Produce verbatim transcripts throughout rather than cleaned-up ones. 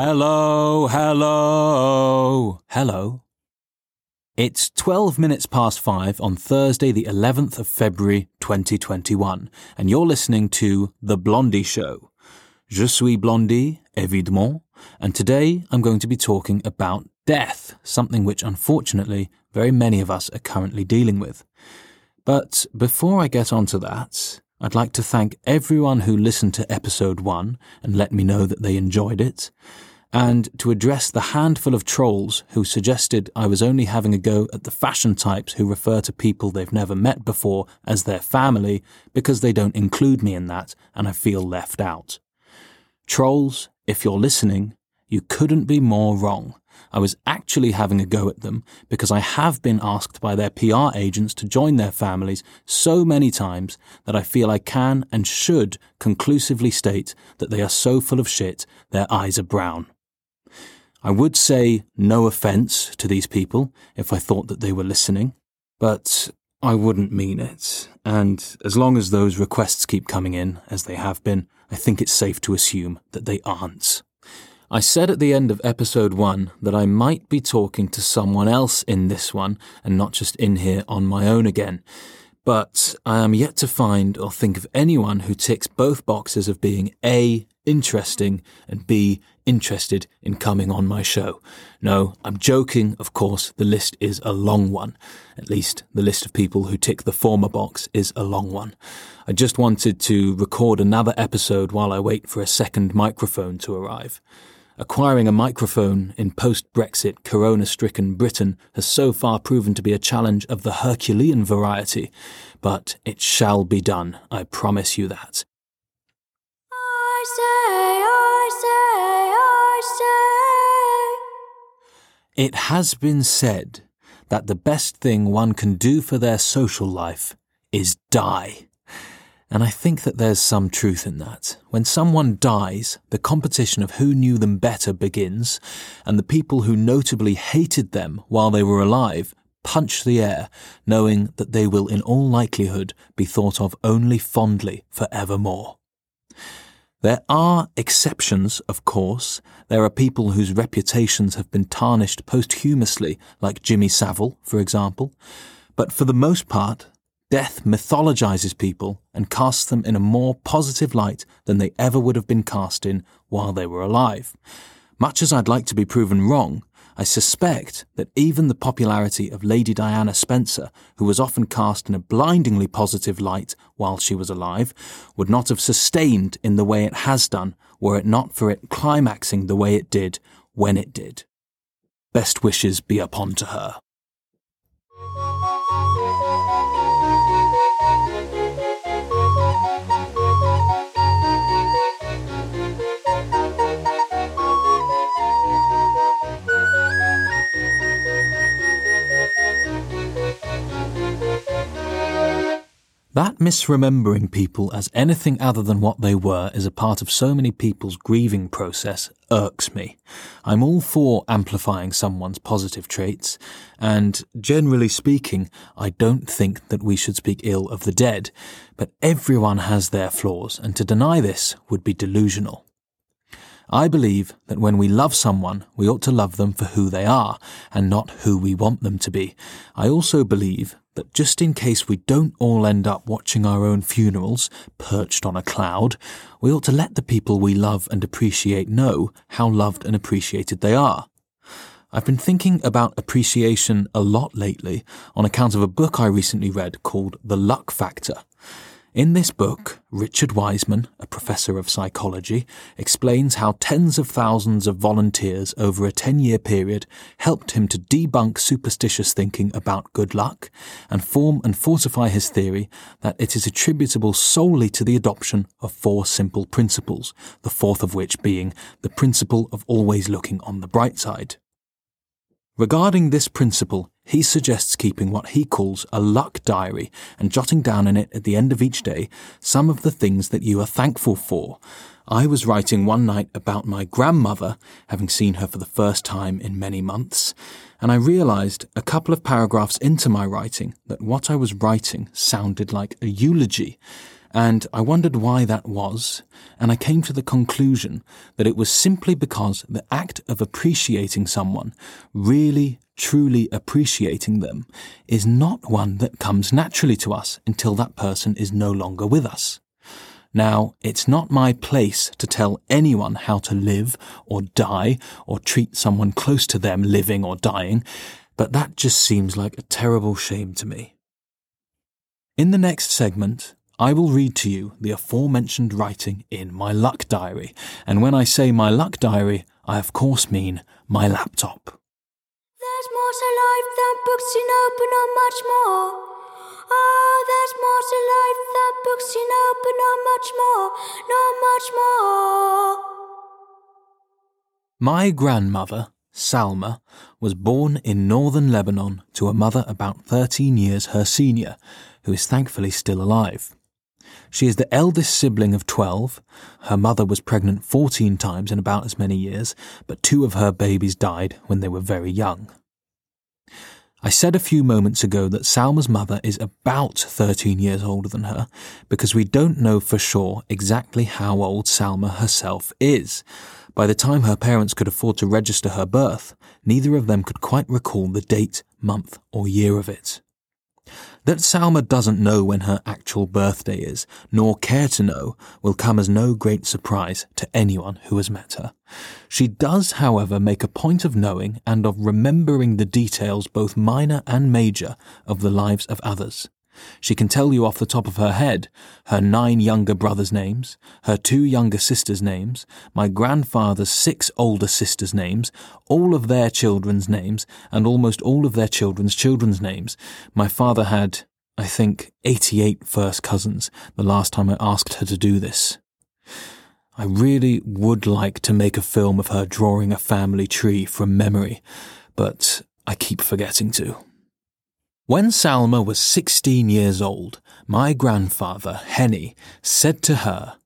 Hello, hello, hello. It's twelve minutes past five on Thursday the eleventh of February twenty twenty-one, and you're listening to The Blondie Show. Je suis Blondie, évidemment, and today I'm going to be talking about death, something which unfortunately very many of us are currently dealing with. But before I get onto that, I'd like to thank everyone who listened to episode one and let me know that they enjoyed it, and to address the handful of trolls who suggested I was only having a go at the fashion types who refer to people they've never met before as their family because they don't include me in that and I feel left out. Trolls, if you're listening, you couldn't be more wrong. I was actually having a go at them because I have been asked by their P R agents to join their families so many times that I feel I can and should conclusively state that they are so full of shit, their eyes are brown. I would say no offence to these people if I thought that they were listening, but I wouldn't mean it. And as long as those requests keep coming in, as they have been, I think it's safe to assume that they aren't. I said at the end of episode one that I might be talking to someone else in this one and not just in here on my own again, but I am yet to find or think of anyone who ticks both boxes of being A, interesting, and B, interested in coming on my show. No, I'm joking, of course, the list is a long one. At least the list of people who tick the former box is a long one. I just wanted to record another episode while I wait for a second microphone to arrive. Acquiring a microphone in post-Brexit, corona-stricken Britain has so far proven to be a challenge of the Herculean variety, but it shall be done, I promise you that. I say, I say, I say. It has been said that the best thing one can do for their social life is die. And I think that there's some truth in that. When someone dies, the competition of who knew them better begins, and the people who notably hated them while they were alive punch the air, knowing that they will in all likelihood be thought of only fondly forevermore. There are exceptions, of course. There are people whose reputations have been tarnished posthumously, like Jimmy Savile, for example. But for the most part, death mythologizes people and casts them in a more positive light than they ever would have been cast in while they were alive. Much as I'd like to be proven wrong, I suspect that even the popularity of Lady Diana Spencer, who was often cast in a blindingly positive light while she was alive, would not have sustained in the way it has done were it not for it climaxing the way it did when it did. Best wishes be upon to her. That misremembering people as anything other than what they were is a part of so many people's grieving process irks me. I'm all for amplifying someone's positive traits, and generally speaking, I don't think that we should speak ill of the dead, but everyone has their flaws, and to deny this would be delusional. I believe that when we love someone, we ought to love them for who they are, and not who we want them to be. I also believe that just in case we don't all end up watching our own funerals, perched on a cloud, we ought to let the people we love and appreciate know how loved and appreciated they are. I've been thinking about appreciation a lot lately on account of a book I recently read called The Luck Factor. In this book, Richard Wiseman, a professor of psychology, explains how tens of thousands of volunteers over a ten-year period helped him to debunk superstitious thinking about good luck and form and fortify his theory that it is attributable solely to the adoption of four simple principles, the fourth of which being the principle of always looking on the bright side. Regarding this principle, he suggests keeping what he calls a luck diary and jotting down in it at the end of each day some of the things that you are thankful for. I was writing one night about my grandmother, having seen her for the first time in many months, and I realised a couple of paragraphs into my writing that what I was writing sounded like a eulogy, and I wondered why that was, and I came to the conclusion that it was simply because the act of appreciating someone, really, truly appreciating them, is not one that comes naturally to us until that person is no longer with us. Now, it's not my place to tell anyone how to live or die or treat someone close to them living or dying, but that just seems like a terrible shame to me. In the next segment, I will read to you the aforementioned writing in my luck diary, and when I say my luck diary, I of course mean my laptop. There's more to life than books you know, but not much more. Oh, there's more to life than books you know, but not much more, not much more. My grandmother, Salma, was born in northern Lebanon to a mother about thirteen years her senior, who is thankfully still alive. She is the eldest sibling of twelve. Her mother was pregnant fourteen times in about as many years, but two of her babies died when they were very young. I said a few moments ago that Salma's mother is about thirteen years older than her, because we don't know for sure exactly how old Salma herself is. By the time her parents could afford to register her birth, neither of them could quite recall the date, month, or year of it. That Salma doesn't know when her actual birthday is, nor care to know, will come as no great surprise to anyone who has met her. She does, however, make a point of knowing and of remembering the details, both minor and major, of the lives of others. She can tell you off the top of her head her nine younger brothers' names, her two younger sisters' names, my grandfather's six older sisters' names, all of their children's names, and almost all of their children's children's names. My father had, I think, eighty-eight first cousins the last time I asked her to do this. I really would like to make a film of her drawing a family tree from memory, but I keep forgetting to. When Salma was sixteen years old, my grandfather, Henny, said to her,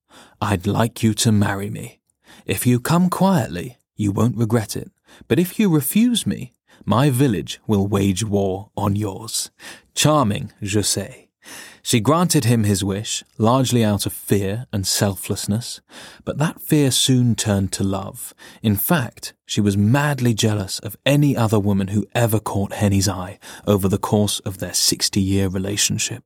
"I'd like you to marry me. If you come quietly, you won't regret it. But if you refuse me, my village will wage war on yours." Charming, je sais. She granted him his wish, largely out of fear and selflessness, but that fear soon turned to love. In fact, she was madly jealous of any other woman who ever caught Henny's eye over the course of their sixty-year relationship.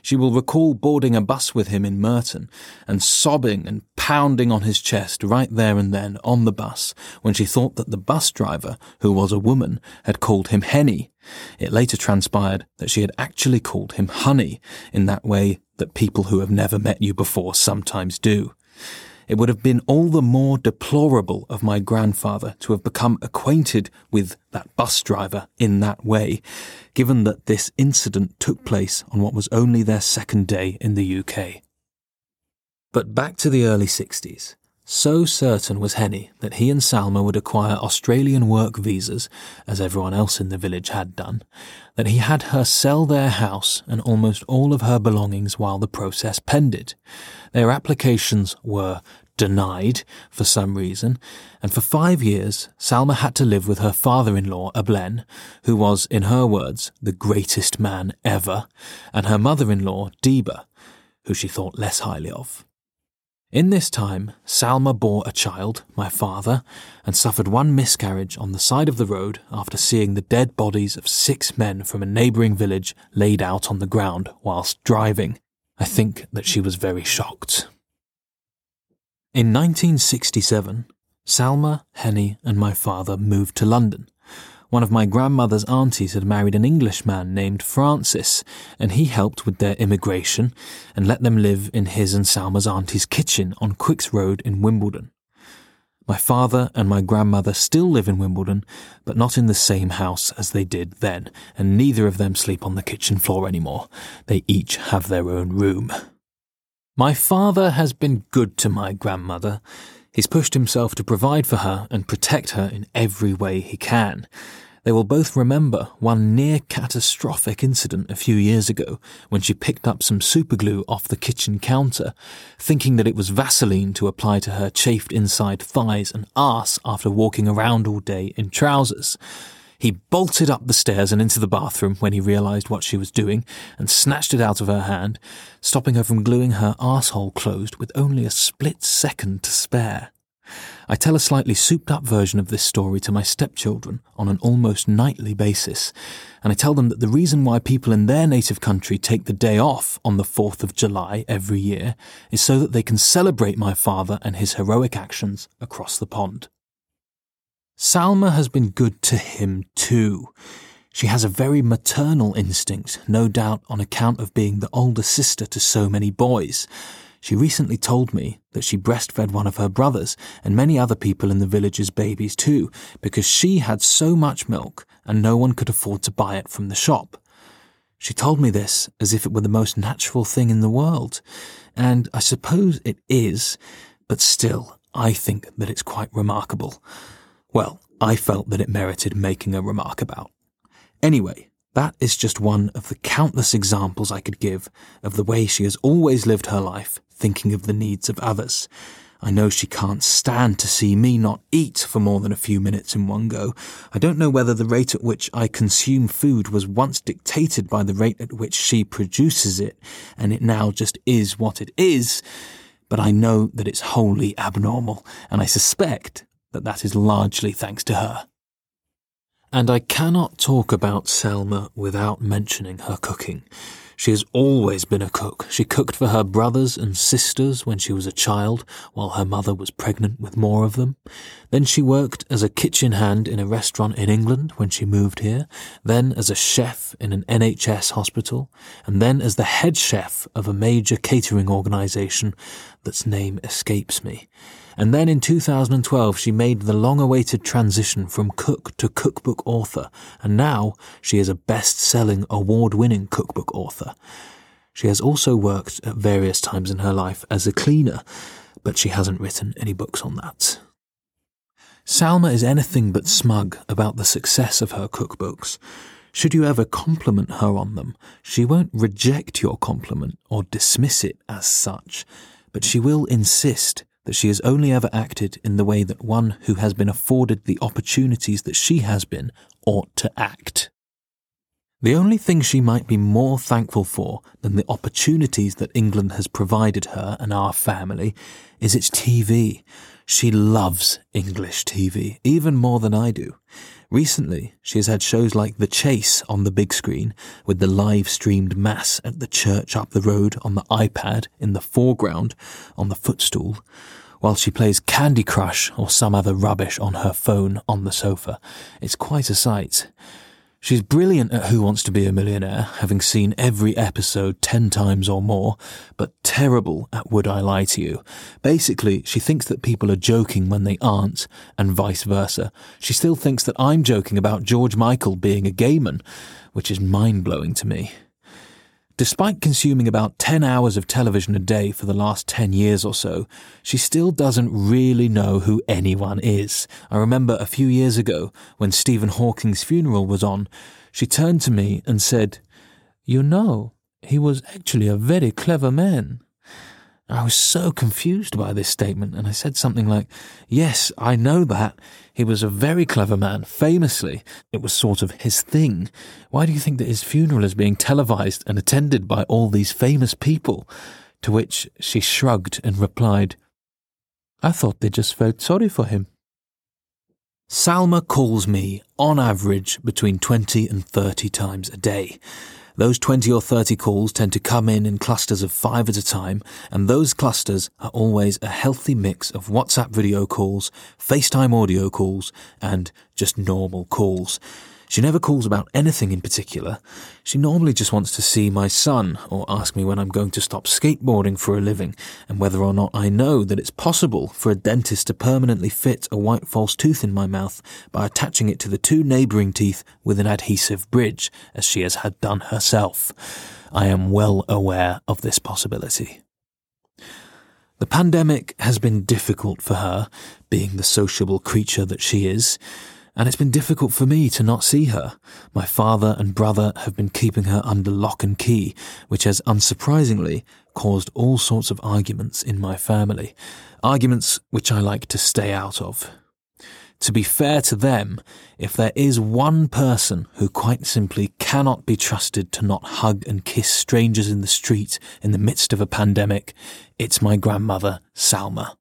She will recall boarding a bus with him in Merton and sobbing and pounding on his chest right there and then on the bus when she thought that the bus driver, who was a woman, had called him Henny. It later transpired that she had actually called him Honey, in that way that people who have never met you before sometimes do. It would have been all the more deplorable of my grandfather to have become acquainted with that bus driver in that way, given that this incident took place on what was only their second day in the U K. But back to the early sixties. So certain was Henny that he and Salma would acquire Australian work visas, as everyone else in the village had done, that he had her sell their house and almost all of her belongings while the process pended. Their applications were denied for some reason, and for five years Salma had to live with her father-in-law, Ablen, who was, in her words, the greatest man ever, and her mother-in-law, Deba, who she thought less highly of. In this time, Salma bore a child, my father, and suffered one miscarriage on the side of the road after seeing the dead bodies of six men from a neighbouring village laid out on the ground whilst driving. I think that she was very shocked. In nineteen sixty-seven, Salma, Henny, and my father moved to London. One of my grandmother's aunties had married an Englishman named Francis, and he helped with their immigration and let them live in his and Salma's auntie's kitchen on Quicks Road in Wimbledon. My father and my grandmother still live in Wimbledon, but not in the same house as they did then, and neither of them sleep on the kitchen floor anymore. They each have their own room. My father has been good to my grandmother. He's pushed himself to provide for her and protect her in every way he can. They will both remember one near-catastrophic incident a few years ago when she picked up some superglue off the kitchen counter, thinking that it was Vaseline to apply to her chafed inside thighs and arse after walking around all day in trousers. He bolted up the stairs and into the bathroom when he realised what she was doing and snatched it out of her hand, stopping her from gluing her arsehole closed with only a split second to spare. I tell a slightly souped-up version of this story to my stepchildren on an almost nightly basis, and I tell them that the reason why people in their native country take the day off on the fourth of July every year is so that they can celebrate my father and his heroic actions across the pond. Salma has been good to him too. She has a very maternal instinct, no doubt on account of being the older sister to so many boys. She recently told me that she breastfed one of her brothers and many other people in the village's babies too, because she had so much milk and no one could afford to buy it from the shop. She told me this as if it were the most natural thing in the world, and I suppose it is, but still, I think that it's quite remarkable. Well, I felt that it merited making a remark about. Anyway, that is just one of the countless examples I could give of the way she has always lived her life, thinking of the needs of others. I know she can't stand to see me not eat for more than a few minutes in one go. I don't know whether the rate at which I consume food was once dictated by the rate at which she produces it, and it now just is what it is, but I know that it's wholly abnormal, and I suspect that that is largely thanks to her. And I cannot talk about Salma without mentioning her cooking. She has always been a cook. She cooked for her brothers and sisters when she was a child, while her mother was pregnant with more of them. Then she worked as a kitchen hand in a restaurant in England when she moved here, then as a chef in an N H S hospital, and then as the head chef of a major catering organisation that's name escapes me. And then in two thousand twelve she made the long-awaited transition from cook to cookbook author, and now she is a best-selling, award-winning cookbook author. She has also worked at various times in her life as a cleaner, but she hasn't written any books on that. Salma is anything but smug about the success of her cookbooks. Should you ever compliment her on them, she won't reject your compliment or dismiss it as such, but she will insist that she has only ever acted in the way that one who has been afforded the opportunities that she has been ought to act. The only thing she might be more thankful for than the opportunities that England has provided her and our family is its T V. She loves English T V, even more than I do. Recently, she has had shows like The Chase on the big screen, with the live-streamed mass at the church up the road on the iPad in the foreground on the footstool, while she plays Candy Crush or some other rubbish on her phone on the sofa. It's quite a sight. She's brilliant at Who Wants to Be a Millionaire, having seen every episode ten times or more, but terrible at Would I Lie to You. Basically, she thinks that people are joking when they aren't, and vice versa. She still thinks that I'm joking about George Michael being a gay man, which is mind-blowing to me. Despite consuming about ten hours of television a day for the last ten years or so, she still doesn't really know who anyone is. I remember a few years ago, when Stephen Hawking's funeral was on, she turned to me and said, "You know, he was actually a very clever man." I was so confused by this statement, and I said something like, "Yes, I know that. He was a very clever man, famously. It was sort of his thing. Why do you think that his funeral is being televised and attended by all these famous people?" To which she shrugged and replied, "I thought they just felt sorry for him." Salma calls me, on average, between twenty and thirty times a day. Those twenty or thirty calls tend to come in in clusters of five at a time, and those clusters are always a healthy mix of WhatsApp video calls, FaceTime audio calls, and just normal calls. She never calls about anything in particular. She normally just wants to see my son, or ask me when I'm going to stop skateboarding for a living, and whether or not I know that it's possible for a dentist to permanently fit a white false tooth in my mouth by attaching it to the two neighbouring teeth with an adhesive bridge, as she has had done herself. I am well aware of this possibility. The pandemic has been difficult for her, being the sociable creature that she is. And it's been difficult for me to not see her. My father and brother have been keeping her under lock and key, which has unsurprisingly caused all sorts of arguments in my family, arguments which I like to stay out of. To be fair to them, if there is one person who quite simply cannot be trusted to not hug and kiss strangers in the street in the midst of a pandemic, it's my grandmother, Salma.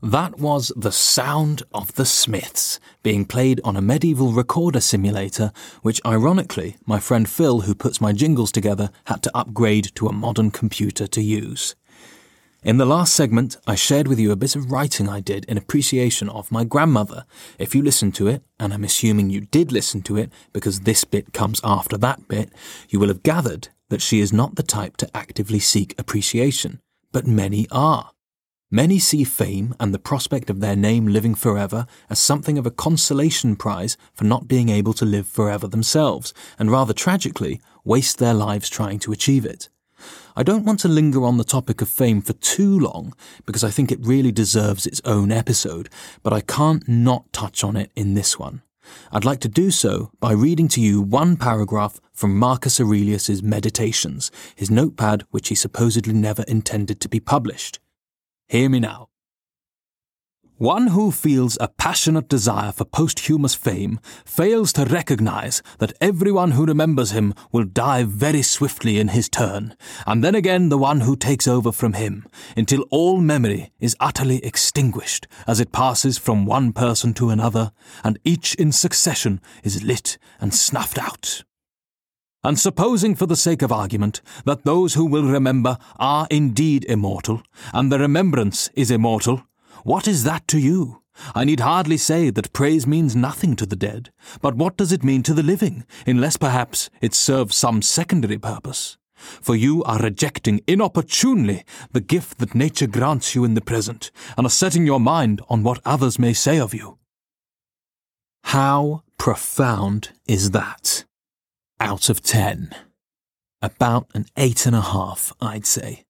That was The Sound of the Smiths, being played on a medieval recorder simulator, which ironically, my friend Phil, who puts my jingles together, had to upgrade to a modern computer to use. In the last segment, I shared with you a bit of writing I did in appreciation of my grandmother. If you listened to it, and I'm assuming you did listen to it, because this bit comes after that bit, you will have gathered that she is not the type to actively seek appreciation, but many are. Many see fame and the prospect of their name living forever as something of a consolation prize for not being able to live forever themselves, and rather tragically, waste their lives trying to achieve it. I don't want to linger on the topic of fame for too long, because I think it really deserves its own episode, but I can't not touch on it in this one. I'd like to do so by reading to you one paragraph from Marcus Aurelius' Meditations, his notepad which he supposedly never intended to be published. Hear me now. One who feels a passionate desire for posthumous fame fails to recognize that everyone who remembers him will die very swiftly in his turn, and then again the one who takes over from him, until all memory is utterly extinguished as it passes from one person to another, and each in succession is lit and snuffed out. And supposing for the sake of argument that those who will remember are indeed immortal, and the remembrance is immortal, what is that to you? I need hardly say that praise means nothing to the dead, but what does it mean to the living, unless perhaps it serves some secondary purpose? For you are rejecting inopportunely the gift that nature grants you in the present, and are setting your mind on what others may say of you. How profound is that? Out of ten. About an eight and a half, I'd say.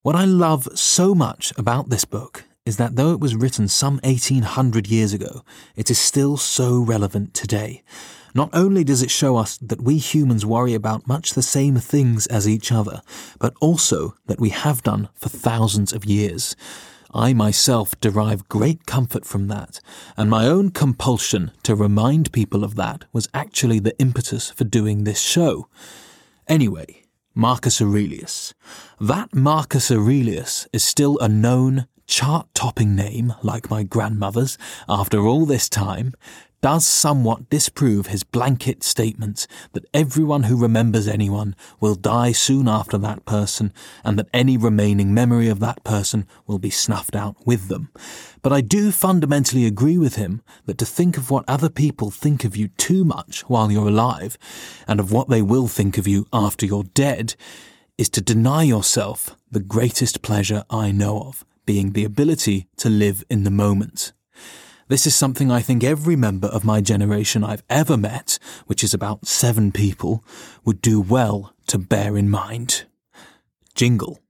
What I love so much about this book is that though it was written some eighteen hundred years ago, it is still so relevant today. Not only does it show us that we humans worry about much the same things as each other, but also that we have done for thousands of years. I myself derive great comfort from that, and my own compulsion to remind people of that was actually the impetus for doing this show. Anyway, Marcus Aurelius. That Marcus Aurelius is still a known, chart-topping name, like my grandmother's, after all this time, does somewhat disprove his blanket statement that everyone who remembers anyone will die soon after that person, and that any remaining memory of that person will be snuffed out with them. But I do fundamentally agree with him that to think of what other people think of you too much while you're alive, and of what they will think of you after you're dead, is to deny yourself the greatest pleasure I know of, being the ability to live in the moment. This is something I think every member of my generation I've ever met, which is about seven people, would do well to bear in mind. Jingle.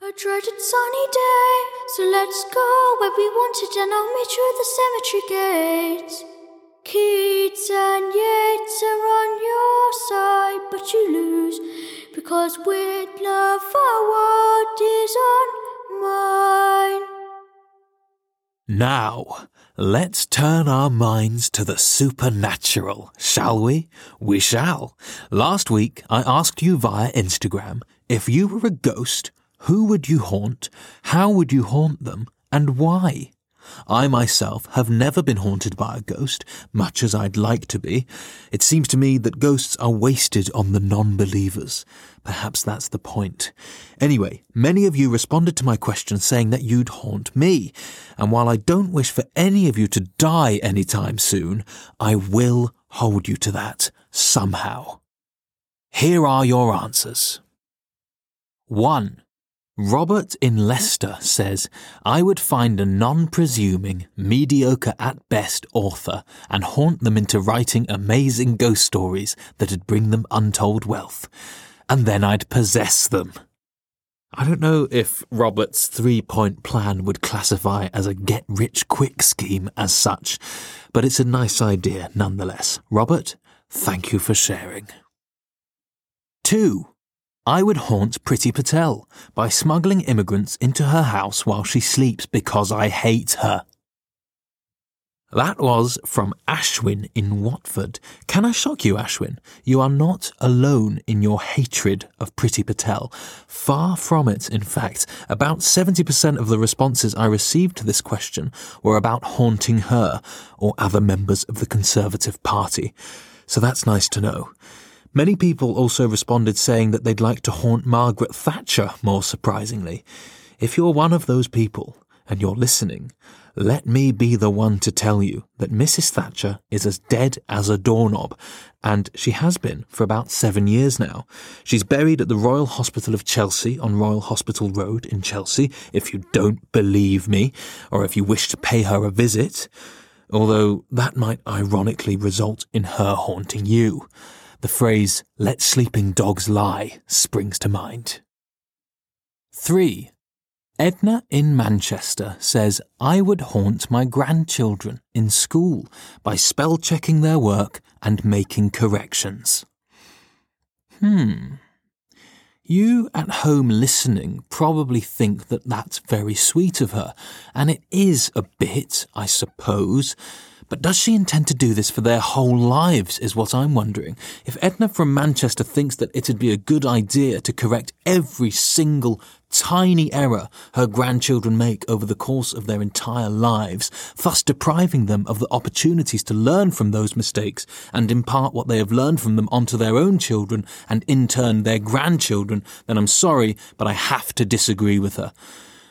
A dreaded sunny day, so let's go where we wanted, and I'll meet you at the cemetery gate. Keats and Yeats are on your side, but you lose, because with love forward is on mine. Now, let's turn our minds to the supernatural, shall we? We shall. Last week, I asked you via Instagram, if you were a ghost, who would you haunt, how would you haunt them, and why? I myself have never been haunted by a ghost, much as I'd like to be. It seems to me that ghosts are wasted on the non-believers. Perhaps that's the point. Anyway, many of you responded to my question saying that you'd haunt me. And while I don't wish for any of you to die anytime soon, I will hold you to that somehow. Here are your answers. One. Robert in Leicester says, I would find a non-presuming, mediocre at best author and haunt them into writing amazing ghost stories that'd bring them untold wealth. And then I'd possess them. I don't know if Robert's three-point plan would classify as a get-rich-quick scheme as such, but it's a nice idea nonetheless. Robert, thank you for sharing. two. I would haunt Priti Patel by smuggling immigrants into her house while she sleeps because I hate her. That was from Ashwin in Watford. Can I shock you, Ashwin? You are not alone in your hatred of Priti Patel. Far from it, in fact. About seventy percent of the responses I received to this question were about haunting her or other members of the Conservative Party. So that's nice to know. Many people also responded saying that they'd like to haunt Margaret Thatcher, more surprisingly. If you're one of those people, and you're listening, let me be the one to tell you that Missus Thatcher is as dead as a doorknob, and she has been for about seven years now. She's buried at the Royal Hospital of Chelsea on Royal Hospital Road in Chelsea, if you don't believe me, or if you wish to pay her a visit, although that might ironically result in her haunting you. The phrase, "let sleeping dogs lie," springs to mind. three. Edna in Manchester says, I would haunt my grandchildren in school by spell-checking their work and making corrections. Hmm. You at home listening probably think that that's very sweet of her, and it is a bit, I suppose. But does she intend to do this for their whole lives, is what I'm wondering. If Edna from Manchester thinks that it'd be a good idea to correct every single tiny error her grandchildren make over the course of their entire lives, thus depriving them of the opportunities to learn from those mistakes and impart what they have learned from them onto their own children and in turn their grandchildren, then I'm sorry, but I have to disagree with her.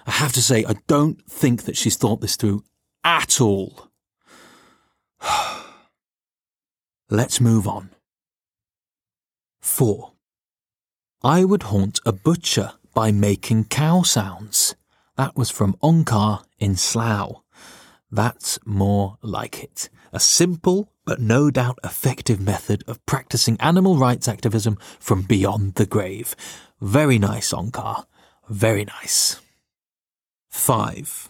I have to say, I don't think that she's thought this through at all. Let's move on. four. I would haunt a butcher by making cow sounds. That was from Onkar in Slough. That's more like it. A simple but no doubt effective method of practicing animal rights activism from beyond the grave. Very nice, Onkar. Very nice. five.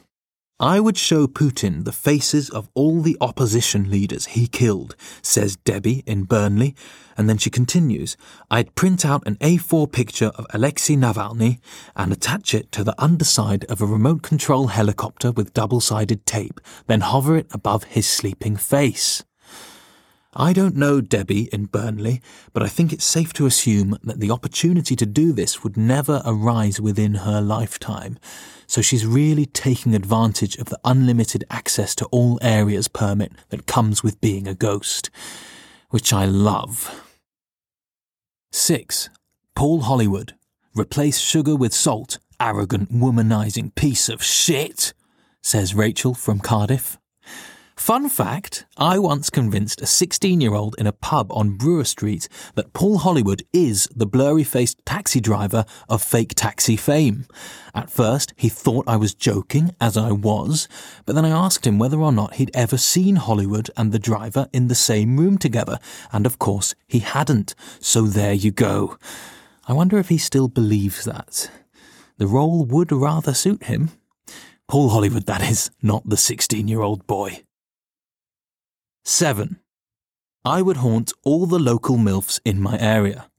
I would show Putin the faces of all the opposition leaders he killed, says Debbie in Burnley, and then she continues, I'd print out an A four picture of Alexei Navalny and attach it to the underside of a remote control helicopter with double-sided tape, then hover it above his sleeping face. I don't know Debbie in Burnley, but I think it's safe to assume that the opportunity to do this would never arise within her lifetime, so she's really taking advantage of the unlimited access to all areas permit that comes with being a ghost, which I love. six. Paul Hollywood. Replace sugar with salt, arrogant, womanizing piece of shit, says Rachel from Cardiff. Fun fact, I once convinced a sixteen-year-old in a pub on Brewer Street that Paul Hollywood is the blurry-faced taxi driver of Fake Taxi fame. At first, he thought I was joking, as I was, but then I asked him whether or not he'd ever seen Hollywood and the driver in the same room together, and of course he hadn't, so there you go. I wonder if he still believes that. The role would rather suit him. Paul Hollywood, that is, not the sixteen-year-old boy. seven. I would haunt all the local MILFs in my area.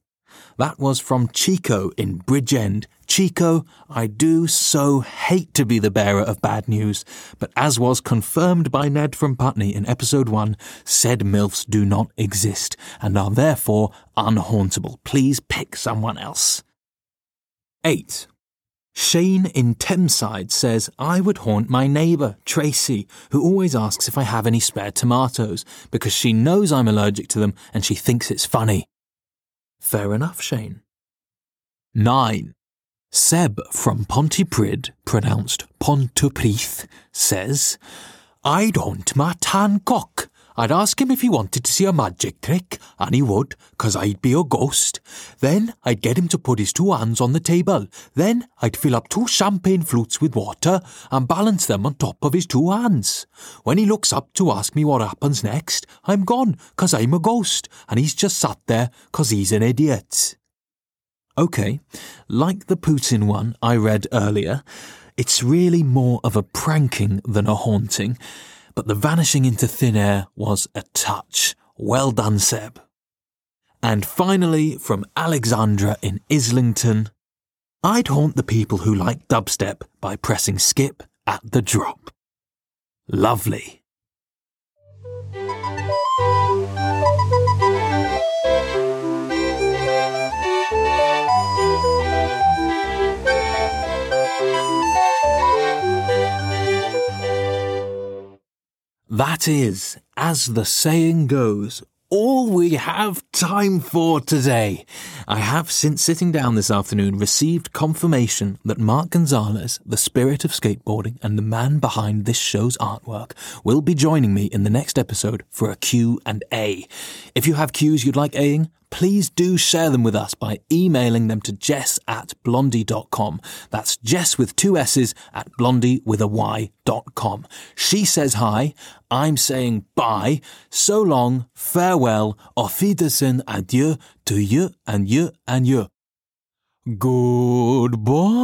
That was from Chico in Bridgend. Chico, I do so hate to be the bearer of bad news, but as was confirmed by Ned from Putney in episode one, said MILFs do not exist and are therefore unhauntable. Please pick someone else. eight. Shane in Thameside says, I would haunt my neighbour, Tracy, who always asks if I have any spare tomatoes, because she knows I'm allergic to them and she thinks it's funny. Fair enough, Shane. nine. Seb from Pontypridd, pronounced Pontypridd, says, I'd haunt my tan cock. I'd ask him if he wanted to see a magic trick, and he would, cos I'd be a ghost. Then I'd get him to put his two hands on the table. Then I'd fill up two champagne flutes with water and balance them on top of his two hands. When he looks up to ask me what happens next, I'm gone, cos I'm a ghost, and he's just sat there, cos he's an idiot. OK, like the Putin one I read earlier, it's really more of a pranking than a haunting, but the vanishing into thin air was a touch. Well done, Seb. And finally, from Alexandra in Islington, I'd haunt the people who like dubstep by pressing skip at the drop. Lovely. That is, as the saying goes, all we have time for today. I have, since sitting down this afternoon, received confirmation that Mark Gonzalez, the spirit of skateboarding and the man behind this show's artwork, will be joining me in the next episode for a Q and A. If you have Qs you'd like Aing, please do share them with us by emailing them to jess at blondie dot com. That's Jess with two S's at blondie with a Y dot com. She says hi, I'm saying bye, so long, farewell, auf Wiedersehen, adieu, to you and you and you. Goodbye.